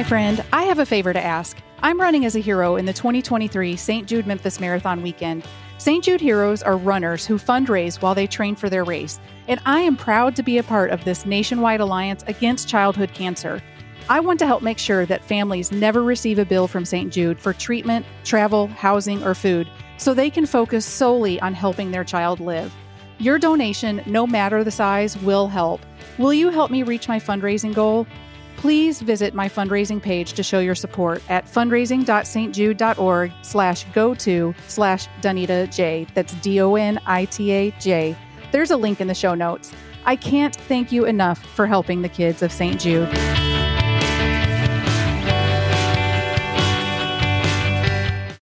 my friend, I have a favor to ask. I'm running as a hero in the 2023 St. Jude Memphis Marathon weekend. St. Jude Heroes are runners who fundraise while they train for their race, and I am proud to be a part of this nationwide alliance against childhood cancer. I want to help make sure that families never receive a bill from St. Jude for treatment, travel, housing, or food, so they can focus solely on helping their child live. Your donation, no matter the size, will help. Will you help me reach my fundraising goal? Please visit my fundraising page to show your support at fundraising.stjude.org/go-to/DonitaJ. That's DONITA J. There's a link in the show notes. I can't thank you enough for helping the kids of St. Jude.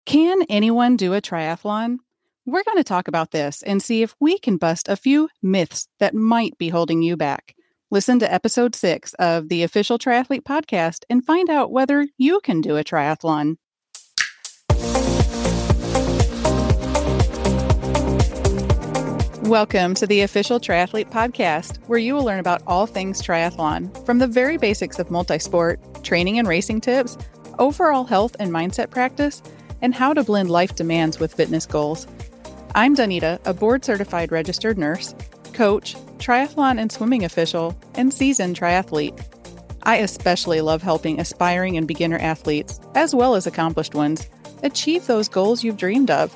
Can anyone do a triathlon? We're going to talk about this and see if we can bust a few myths that might be holding you back. Listen to episode 6 of the Official Triathlete Podcast and find out whether you can do a triathlon. Welcome to the Official Triathlete Podcast, where you will learn about all things triathlon, from the very basics of multisport, training and racing tips, overall health and mindset practice, and how to blend life demands with fitness goals. I'm Donita, a board-certified registered nurse, coach, triathlon and swimming official, and seasoned triathlete. I especially love helping aspiring and beginner athletes, as well as accomplished ones, achieve those goals you've dreamed of.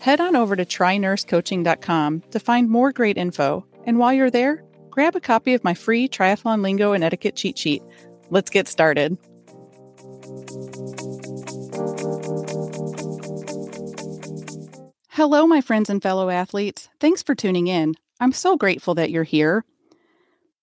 Head on over to TryNurseCoaching.com to find more great info. And while you're there, grab a copy of my free triathlon lingo and etiquette cheat sheet. Let's get started. Hello, my friends and fellow athletes. Thanks for tuning in. I'm so grateful that you're here.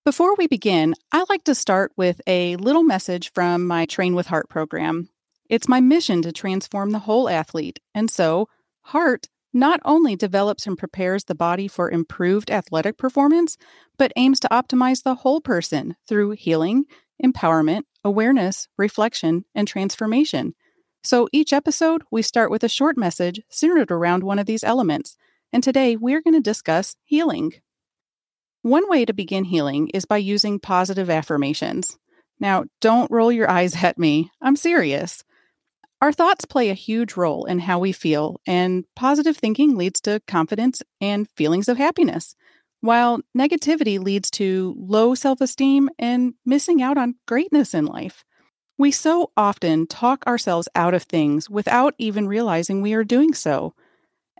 Before we begin, I'd like to start with a little message from my Train With Heart program. It's my mission to transform the whole athlete, and so HEART not only develops and prepares the body for improved athletic performance, but aims to optimize the whole person through healing, empowerment, awareness, reflection, and transformation. So each episode, we start with a short message centered around one of these elements. And today, we're going to discuss healing. One way to begin healing is by using positive affirmations. Now, don't roll your eyes at me. I'm serious. Our thoughts play a huge role in how we feel, and positive thinking leads to confidence and feelings of happiness, while negativity leads to low self-esteem and missing out on greatness in life. We so often talk ourselves out of things without even realizing we are doing so.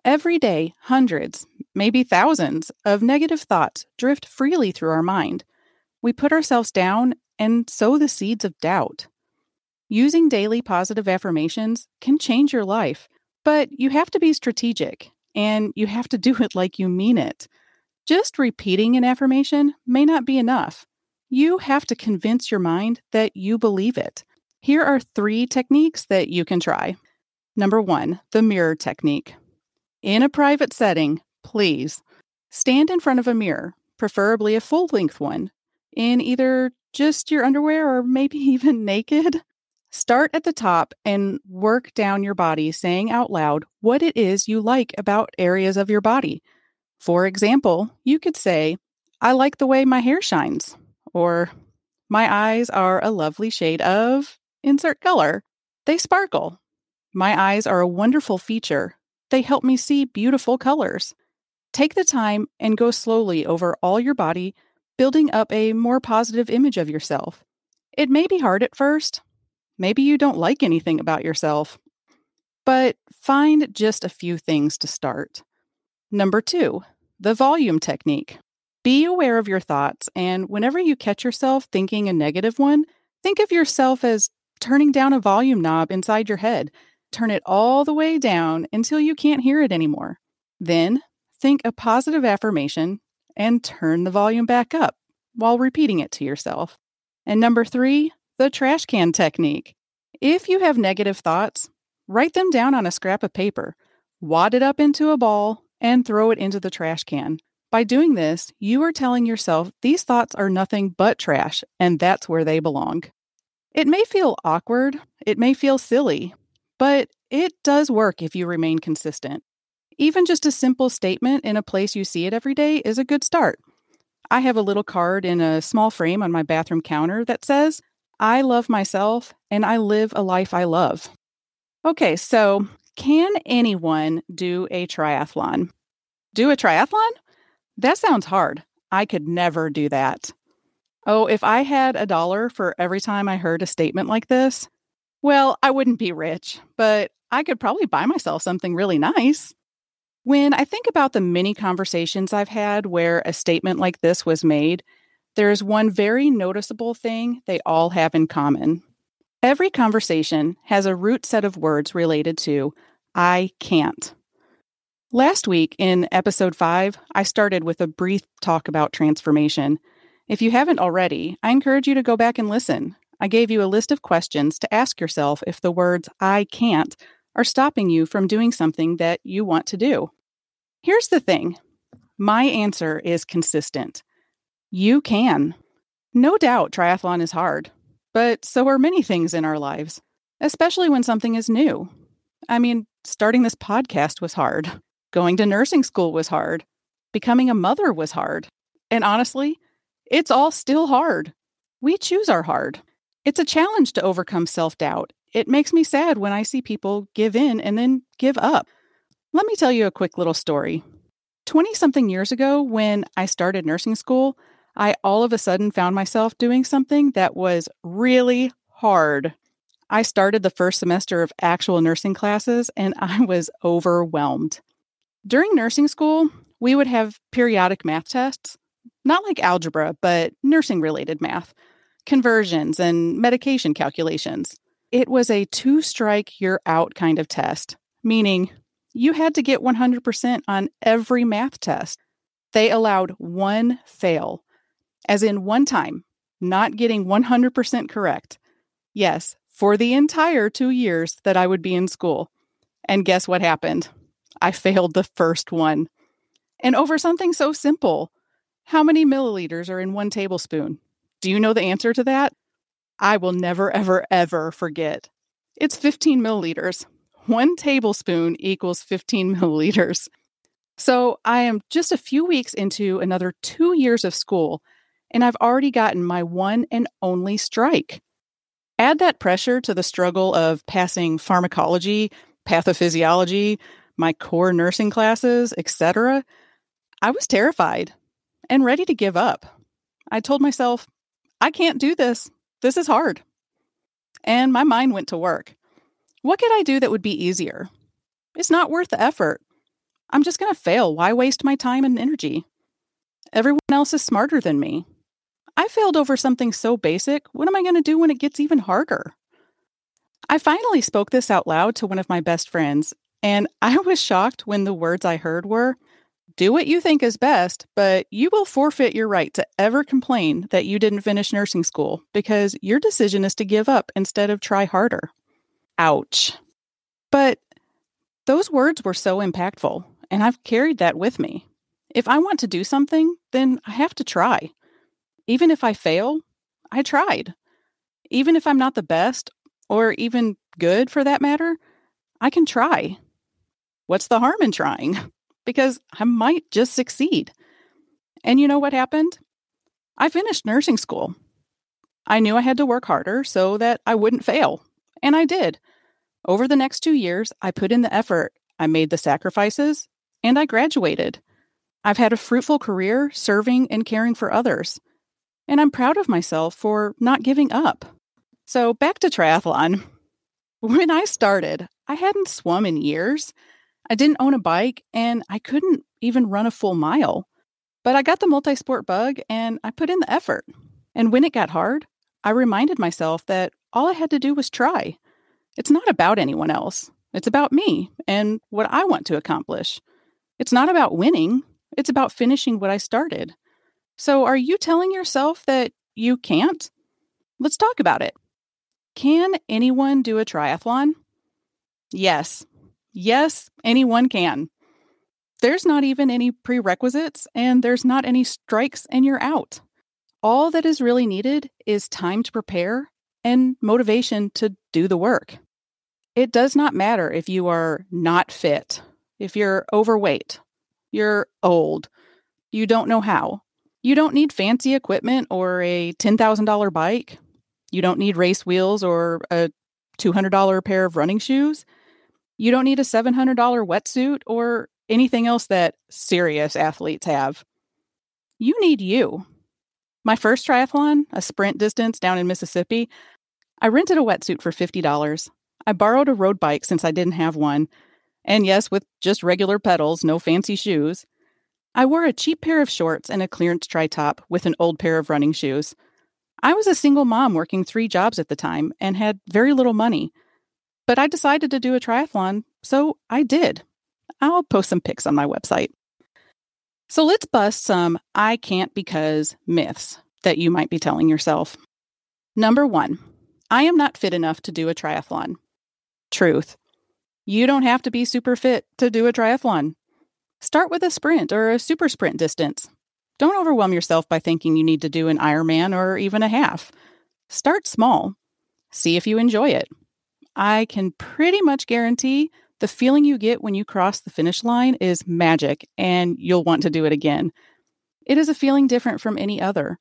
Every day, hundreds, maybe thousands, of negative thoughts drift freely through our mind. We put ourselves down and sow the seeds of doubt. Using daily positive affirmations can change your life, but you have to be strategic, and you have to do it like you mean it. Just repeating an affirmation may not be enough. You have to convince your mind that you believe it. Here are 3 techniques that you can try. Number 1, the mirror technique. In a private setting, please stand in front of a mirror, preferably a full-length one, in either just your underwear or maybe even naked. Start at the top and work down your body, saying out loud what it is you like about areas of your body. For example, you could say, "I like the way my hair shines," or "My eyes are a lovely shade of," insert color, "they sparkle," "My eyes are a wonderful feature. They help me see beautiful colors." Take the time and go slowly over all your body, building up a more positive image of yourself. It may be hard at first. Maybe you don't like anything about yourself, but find just a few things to start. Number 2, the volume technique. Be aware of your thoughts, and whenever you catch yourself thinking a negative one, think of yourself as turning down a volume knob inside your head. Turn it all the way down until you can't hear it anymore. Then, think a positive affirmation and turn the volume back up while repeating it to yourself. And number 3, the trash can technique. If you have negative thoughts, write them down on a scrap of paper, wad it up into a ball, and throw it into the trash can. By doing this, you are telling yourself these thoughts are nothing but trash, and that's where they belong. It may feel awkward, it may feel silly, but it does work if you remain consistent. Even just a simple statement in a place you see it every day is a good start. I have a little card in a small frame on my bathroom counter that says, I love myself and I live a life I love. Okay, so can anyone do a triathlon? Do a triathlon? That sounds hard. I could never do that. Oh, if I had $1 for every time I heard a statement like this, well, I wouldn't be rich, but I could probably buy myself something really nice. When I think about the many conversations I've had where a statement like this was made, there is one very noticeable thing they all have in common. Every conversation has a root set of words related to, I can't. Last week in episode 5, I started with a brief talk about transformation. If you haven't already, I encourage you to go back and listen. I gave you a list of questions to ask yourself if the words, I can't, are stopping you from doing something that you want to do. Here's the thing. My answer is consistent. You can. No doubt triathlon is hard, but so are many things in our lives, especially when something is new. I mean, starting this podcast was hard. Going to nursing school was hard. Becoming a mother was hard. And honestly, it's all still hard. We choose our hard. It's a challenge to overcome self-doubt. It makes me sad when I see people give in and then give up. Let me tell you a quick little story. 20-something years ago, when I started nursing school, I all of a sudden found myself doing something that was really hard. I started the first semester of actual nursing classes, and I was overwhelmed. During nursing school, we would have periodic math tests, not like algebra, but nursing-related math, conversions, and medication calculations. It was a two-strike-you're-out kind of test, meaning you had to get 100% on every math test. They allowed one fail, as in one time, not getting 100% correct. Yes, for the entire 2 years that I would be in school. And guess what happened? I failed the first one. And over something so simple. How many milliliters are in 1 tablespoon? Do you know the answer to that? I will never, ever, ever forget. It's 15 milliliters. 1 tablespoon equals 15 milliliters. So I am just a few weeks into another 2 years of school, and I've already gotten my one and only strike. Add that pressure to the struggle of passing pharmacology, pathophysiology, my core nursing classes, etc. I was terrified and ready to give up. I told myself, I can't do this. This is hard. And my mind went to work. What could I do that would be easier? It's not worth the effort. I'm just going to fail. Why waste my time and energy? Everyone else is smarter than me. I failed over something so basic. What am I going to do when it gets even harder? I finally spoke this out loud to one of my best friends, and I was shocked when the words I heard were, do what you think is best, but you will forfeit your right to ever complain that you didn't finish nursing school because your decision is to give up instead of try harder. Ouch. But those words were so impactful, and I've carried that with me. If I want to do something, then I have to try. Even if I fail, I tried. Even if I'm not the best, or even good for that matter, I can try. What's the harm in trying? Because I might just succeed. And you know what happened? I finished nursing school. I knew I had to work harder so that I wouldn't fail. And I did. Over the next 2 years, I put in the effort, I made the sacrifices, and I graduated. I've had a fruitful career serving and caring for others. And I'm proud of myself for not giving up. So back to triathlon. When I started, I hadn't swum in years. I didn't own a bike, and I couldn't even run a full mile. But I got the multi-sport bug, and I put in the effort. And when it got hard, I reminded myself that all I had to do was try. It's not about anyone else. It's about me and what I want to accomplish. It's not about winning. It's about finishing what I started. So are you telling yourself that you can't? Let's talk about it. Can anyone do a triathlon? Yes. Yes, anyone can. There's not even any prerequisites, and there's not any strikes, and you're out. All that is really needed is time to prepare and motivation to do the work. It does not matter if you are not fit, if you're overweight, you're old, you don't know how. You don't need fancy equipment or a $10,000 bike. You don't need race wheels or a $200 pair of running shoes. You don't need a $700 wetsuit or anything else that serious athletes have. You need you. My first triathlon, a sprint distance down in Mississippi, I rented a wetsuit for $50. I borrowed a road bike since I didn't have one. And yes, with just regular pedals, no fancy shoes. I wore a cheap pair of shorts and a clearance tri-top with an old pair of running shoes. I was a single mom working 3 jobs at the time and had very little money. But I decided to do a triathlon, so I did. I'll post some pics on my website. So let's bust some I can't because myths that you might be telling yourself. Number 1, I am not fit enough to do a triathlon. Truth. You don't have to be super fit to do a triathlon. Start with a sprint or a super sprint distance. Don't overwhelm yourself by thinking you need to do an Ironman or even a half. Start small. See if you enjoy it. I can pretty much guarantee the feeling you get when you cross the finish line is magic, and you'll want to do it again. It is a feeling different from any other.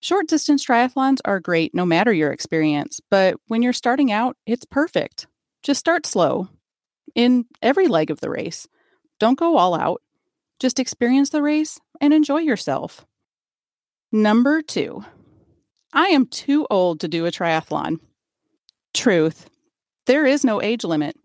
Short-distance triathlons are great no matter your experience, but when you're starting out, it's perfect. Just start slow in every leg of the race. Don't go all out. Just experience the race and enjoy yourself. Number 2, I am too old to do a triathlon. Truth. There is no age limit.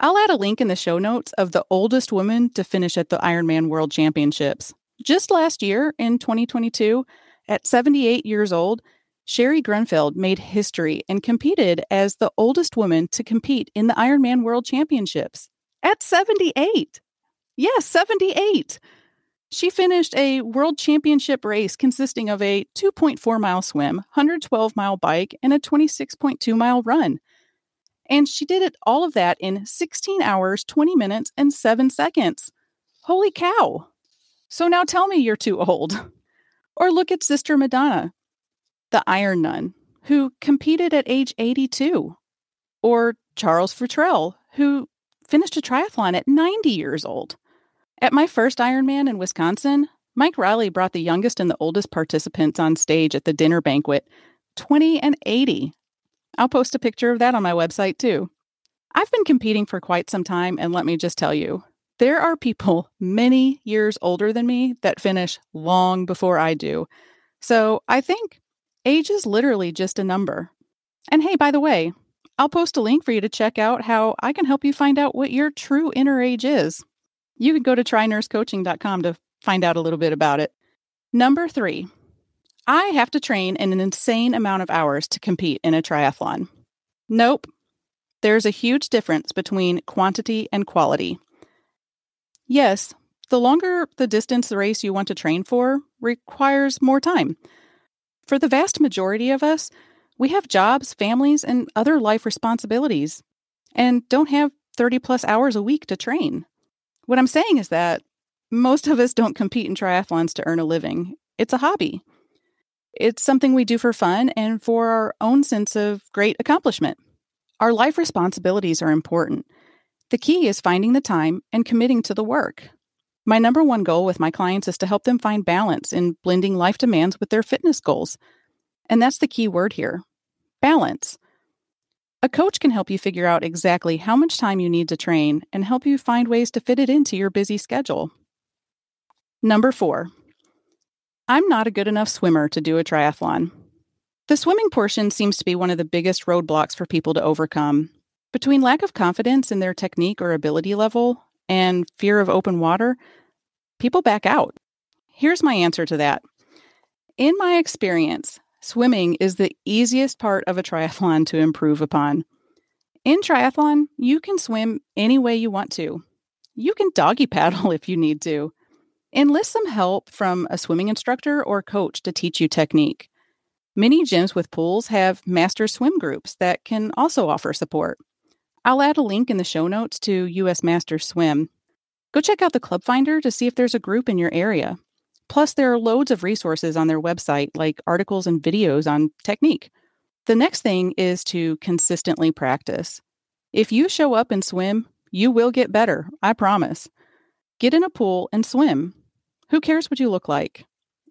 I'll add a link in the show notes of the oldest woman to finish at the Ironman World Championships. Just last year in 2022, at 78 years old, Cherie Grunfeld made history and competed as the oldest woman to compete in the Ironman World Championships at 78. Yes, 78. She finished a world championship race consisting of a 2.4-mile swim, 112-mile bike, and a 26.2-mile run. And she did it all of that in 16 hours, 20 minutes, and 7 seconds. Holy cow. So now tell me you're too old. Or look at Sister Madonna, the Iron Nun, who competed at age 82. Or Charles Fortrell, who finished a triathlon at 90 years old. At my first Ironman in Wisconsin, Mike Riley brought the youngest and the oldest participants on stage at the dinner banquet, 20 and 80. I'll post a picture of that on my website, too. I've been competing for quite some time, and let me just tell you, there are people many years older than me that finish long before I do. So I think age is literally just a number. And hey, by the way, I'll post a link for you to check out how I can help you find out what your true inner age is. You can go to TryNurseCoaching.com to find out a little bit about it. Number 3. I have to train in an insane amount of hours to compete in a triathlon. Nope. There's a huge difference between quantity and quality. Yes, the longer the distance the race you want to train for requires more time. For the vast majority of us, we have jobs, families, and other life responsibilities, and don't have 30-plus hours a week to train. What I'm saying is that most of us don't compete in triathlons to earn a living. It's a hobby. It's something we do for fun and for our own sense of great accomplishment. Our life responsibilities are important. The key is finding the time and committing to the work. My number 1 goal with my clients is to help them find balance in blending life demands with their fitness goals. And that's the key word here, balance. A coach can help you figure out exactly how much time you need to train and help you find ways to fit it into your busy schedule. Number 4. I'm not a good enough swimmer to do a triathlon. The swimming portion seems to be one of the biggest roadblocks for people to overcome. Between lack of confidence in their technique or ability level and fear of open water, people back out. Here's my answer to that. In my experience, swimming is the easiest part of a triathlon to improve upon. In triathlon, you can swim any way you want to. You can doggy paddle if you need to. Enlist some help from a swimming instructor or coach to teach you technique. Many gyms with pools have master swim groups that can also offer support. I'll add a link in the show notes to US Masters Swim. Go check out the Club Finder to see if there's a group in your area. Plus, there are loads of resources on their website, like articles and videos on technique. The next thing is to consistently practice. If you show up and swim, you will get better, I promise. Get in a pool and swim. Who cares what you look like?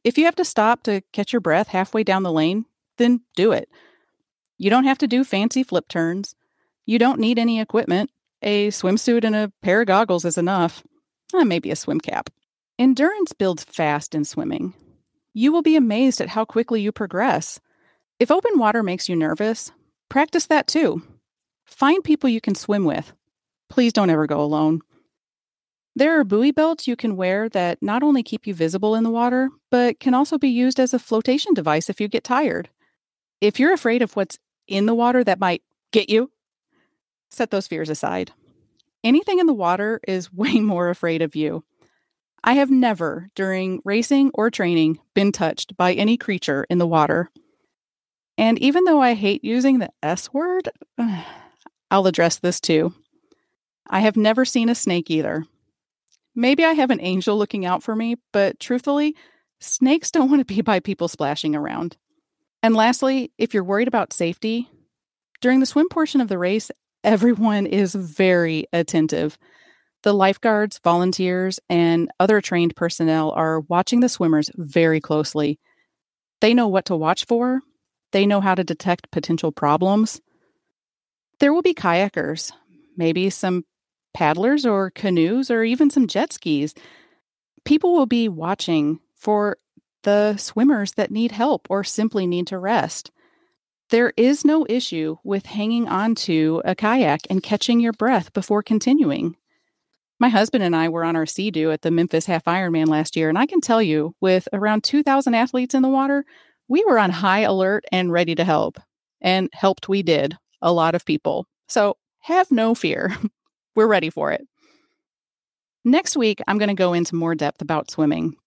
If you have to stop to catch your breath halfway down the lane, then do it. You don't have to do fancy flip turns. You don't need any equipment. A swimsuit and a pair of goggles is enough. Maybe a swim cap. Endurance builds fast in swimming. You will be amazed at how quickly you progress. If open water makes you nervous, practice that too. Find people you can swim with. Please don't ever go alone. There are buoy belts you can wear that not only keep you visible in the water, but can also be used as a flotation device if you get tired. If you're afraid of what's in the water that might get you, set those fears aside. Anything in the water is way more afraid of you. I have never, during racing or training, been touched by any creature in the water. And even though I hate using the S word, I'll address this too. I have never seen a snake either. Maybe I have an angel looking out for me, but truthfully, snakes don't want to be by people splashing around. And lastly, if you're worried about safety, during the swim portion of the race, everyone is very attentive. The lifeguards, volunteers, and other trained personnel are watching the swimmers very closely. They know what to watch for. They know how to detect potential problems. There will be kayakers, maybe some paddlers or canoes or even some jet skis. People will be watching for the swimmers that need help or simply need to rest. There is no issue with hanging onto a kayak and catching your breath before continuing. My husband and I were on our sea-doo at the Memphis Half Ironman last year, and I can tell you, with around 2,000 athletes in the water, we were on high alert and ready to help. And helped we did, a lot of people. So have no fear. We're ready for it. Next week, I'm going to go into more depth about swimming.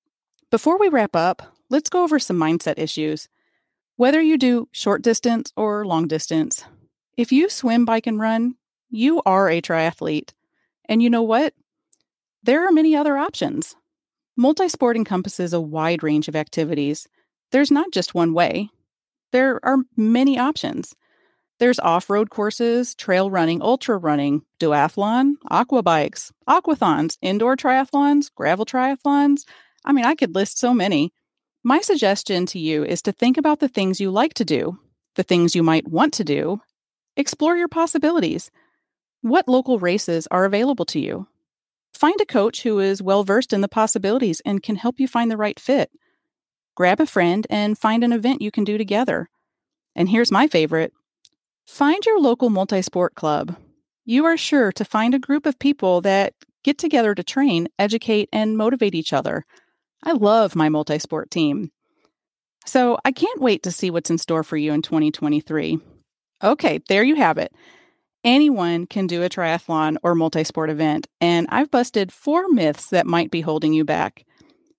Before we wrap up, let's go over some mindset issues. Whether you do short distance or long distance, if you swim, bike, and run, you are a triathlete. And you know what? There are many other options. Multisport encompasses a wide range of activities. There's not just one way. There are many options. There's off-road courses, trail running, ultra running, duathlon, aqua bikes, aquathons, indoor triathlons, gravel triathlons. I could list so many. My suggestion to you is to think about the things you like to do, the things you might want to do. Explore your possibilities. What local races are available to you? Find a coach who is well-versed in the possibilities and can help you find the right fit. Grab a friend and find an event you can do together. And here's my favorite. Find your local multi-sport club. You are sure to find a group of people that get together to train, educate, and motivate each other. I love my multi-sport team. So I can't wait to see what's in store for you in 2023. Okay, there you have it. Anyone can do a triathlon or multi-sport event, and I've busted 4 myths that might be holding you back.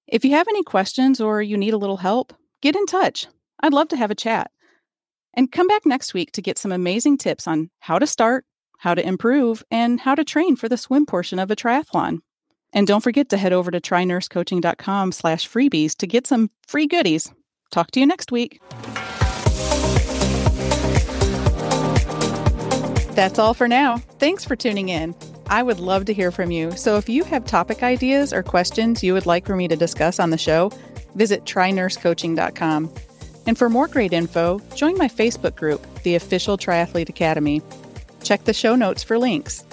If you have any questions or you need a little help, get in touch. I'd love to have a chat. And come back next week to get some amazing tips on how to start, how to improve, and how to train for the swim portion of a triathlon. And don't forget to head over to TryNurseCoaching.com/freebies to get some free goodies. Talk to you next week. That's all for now. Thanks for tuning in. I would love to hear from you. So if you have topic ideas or questions you would like for me to discuss on the show, visit TryNurseCoaching.com. And for more great info, join my Facebook group, The Official Triathlete Academy. Check the show notes for links.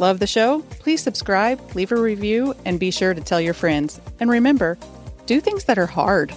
Love the show? Please subscribe, leave a review, and be sure to tell your friends. And remember, do things that are hard.